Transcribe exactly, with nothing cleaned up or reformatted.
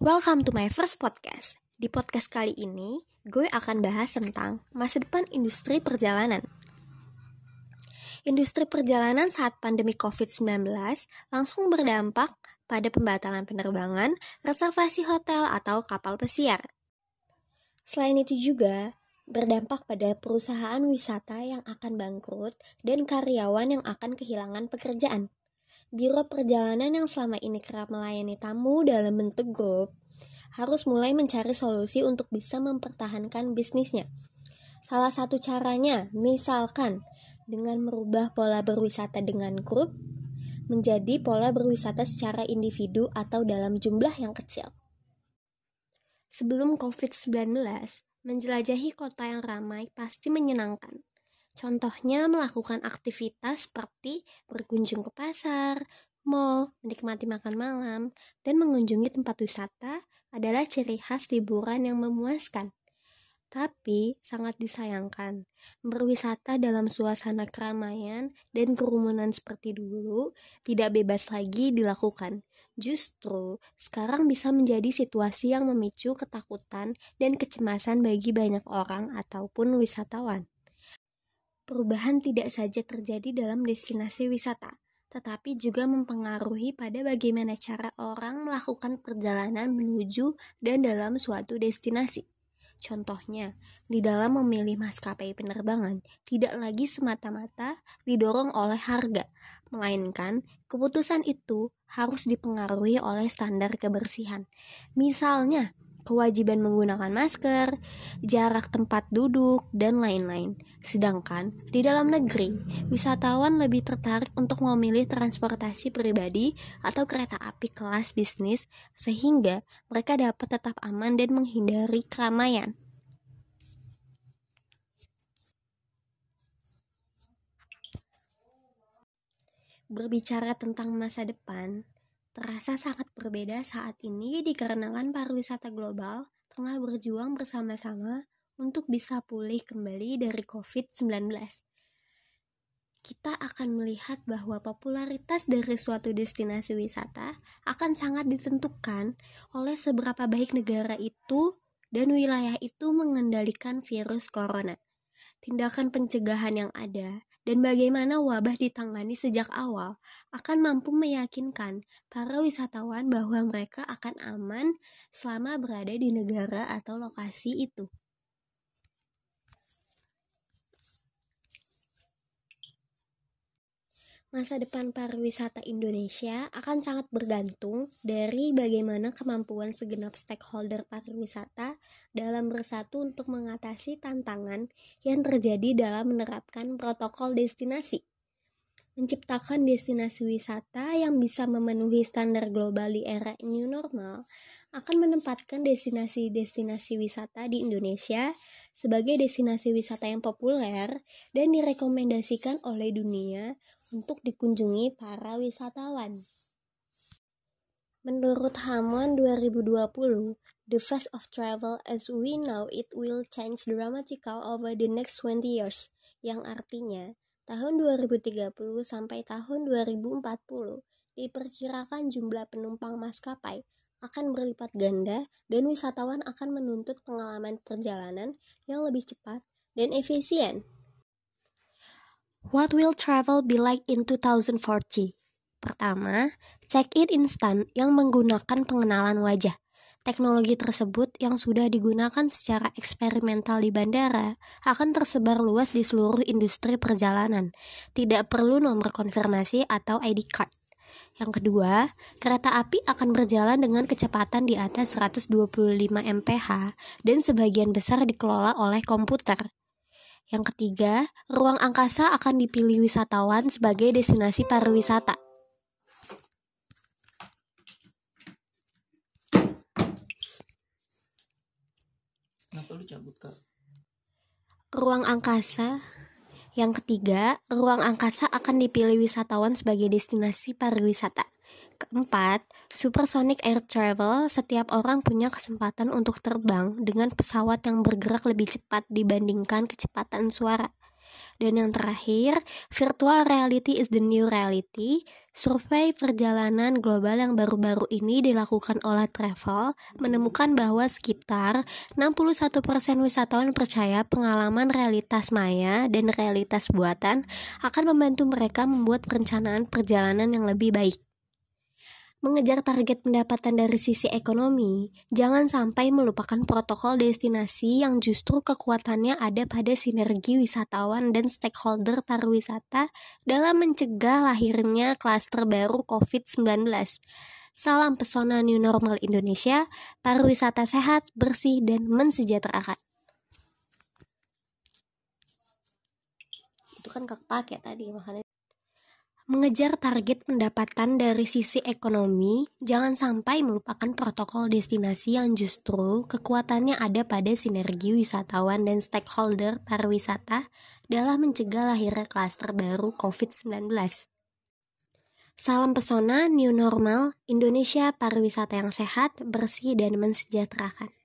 Welcome to my first podcast. Di podcast kali ini, gue akan bahas tentang masa depan industri perjalanan. Industri perjalanan saat pandemi covid sembilan belas langsung berdampak pada pembatalan penerbangan, reservasi hotel, atau kapal pesiar. Selain itu juga, berdampak pada perusahaan wisata yang akan bangkrut dan karyawan yang akan kehilangan pekerjaan. Biro perjalanan yang selama ini kerap melayani tamu dalam bentuk grup harus mulai mencari solusi untuk bisa mempertahankan bisnisnya. Salah satu caranya, misalkan dengan merubah pola berwisata dengan grup menjadi pola berwisata secara individu atau dalam jumlah yang kecil. Sebelum covid sembilan belas, menjelajahi kota yang ramai pasti menyenangkan. Contohnya melakukan aktivitas seperti berkunjung ke pasar, mal, menikmati makan malam, dan mengunjungi tempat wisata adalah ciri khas liburan yang memuaskan. Tapi sangat disayangkan, berwisata dalam suasana keramaian dan kerumunan seperti dulu tidak bebas lagi dilakukan. Justru sekarang bisa menjadi situasi yang memicu ketakutan dan kecemasan bagi banyak orang ataupun wisatawan. Perubahan tidak saja terjadi dalam destinasi wisata, tetapi juga mempengaruhi pada bagaimana cara orang melakukan perjalanan menuju dan dalam suatu destinasi. Contohnya, di dalam memilih maskapai penerbangan, tidak lagi semata-mata didorong oleh harga, melainkan keputusan itu harus dipengaruhi oleh standar kebersihan. Misalnya, kewajiban menggunakan masker, jarak tempat duduk, dan lain-lain. Sedangkan di dalam negeri, wisatawan lebih tertarik untuk memilih transportasi pribadi atau kereta api kelas bisnis sehingga mereka dapat tetap aman dan menghindari keramaian. Berbicara tentang masa depan, terasa sangat berbeda saat ini dikarenakan pariwisata global tengah berjuang bersama-sama untuk bisa pulih kembali dari covid sembilan belas. Kita akan melihat bahwa popularitas dari suatu destinasi wisata akan sangat ditentukan oleh seberapa baik negara itu dan wilayah itu mengendalikan virus corona, tindakan pencegahan yang ada, dan bagaimana wabah ditangani sejak awal akan mampu meyakinkan para wisatawan bahwa mereka akan aman selama berada di negara atau lokasi itu. Masa depan pariwisata Indonesia akan sangat bergantung dari bagaimana kemampuan segenap stakeholder pariwisata dalam bersatu untuk mengatasi tantangan yang terjadi dalam menerapkan protokol destinasi. Menciptakan destinasi wisata yang bisa memenuhi standar global di era new normal akan menempatkan destinasi-destinasi wisata di Indonesia sebagai destinasi wisata yang populer dan direkomendasikan oleh dunia untuk dikunjungi para wisatawan. Menurut Hammond dua ribu dua puluh, the phase of travel as we know it will change dramatically over the next twenty years, yang artinya tahun dua ribu tiga puluh sampai tahun dua ribu empat puluh diperkirakan jumlah penumpang maskapai akan berlipat ganda dan wisatawan akan menuntut pengalaman perjalanan yang lebih cepat dan efisien. What will travel be like in twenty forty? Pertama, check-in instan yang menggunakan pengenalan wajah. Teknologi tersebut yang sudah digunakan secara eksperimental di bandara akan tersebar luas di seluruh industri perjalanan. Tidak perlu nomor konfirmasi atau I D card. Yang kedua, kereta api akan berjalan dengan kecepatan di atas seratus dua puluh lima mile per jam dan sebagian besar dikelola oleh komputer. Yang ketiga, ruang angkasa akan dipilih wisatawan sebagai destinasi pariwisata. Kenapa lu cabut, Kak? Ruang angkasa. Yang ketiga, ruang angkasa akan dipilih wisatawan sebagai destinasi pariwisata. Keempat, supersonic air travel, setiap orang punya kesempatan untuk terbang dengan pesawat yang bergerak lebih cepat dibandingkan kecepatan suara. Dan yang terakhir, virtual reality is the new reality. Survei perjalanan global yang baru-baru ini dilakukan oleh Travel menemukan bahwa sekitar enam puluh satu persen wisatawan percaya pengalaman realitas maya dan realitas buatan akan membantu mereka membuat perencanaan perjalanan yang lebih baik. Mengejar target pendapatan dari sisi ekonomi, jangan sampai melupakan protokol destinasi yang justru kekuatannya ada pada sinergi wisatawan dan stakeholder pariwisata dalam mencegah lahirnya klaster baru covid sembilan belas. Salam pesona new normal Indonesia, pariwisata sehat, bersih, dan mensejahterakan. Itu kan gak kepake tadi, makanya. Mengejar target pendapatan dari sisi ekonomi, jangan sampai melupakan protokol destinasi yang justru kekuatannya ada pada sinergi wisatawan dan stakeholder pariwisata dalam mencegah lahirnya klaster baru covid sembilan belas. Salam pesona, new normal, Indonesia pariwisata yang sehat, bersih, dan mensejahterakan.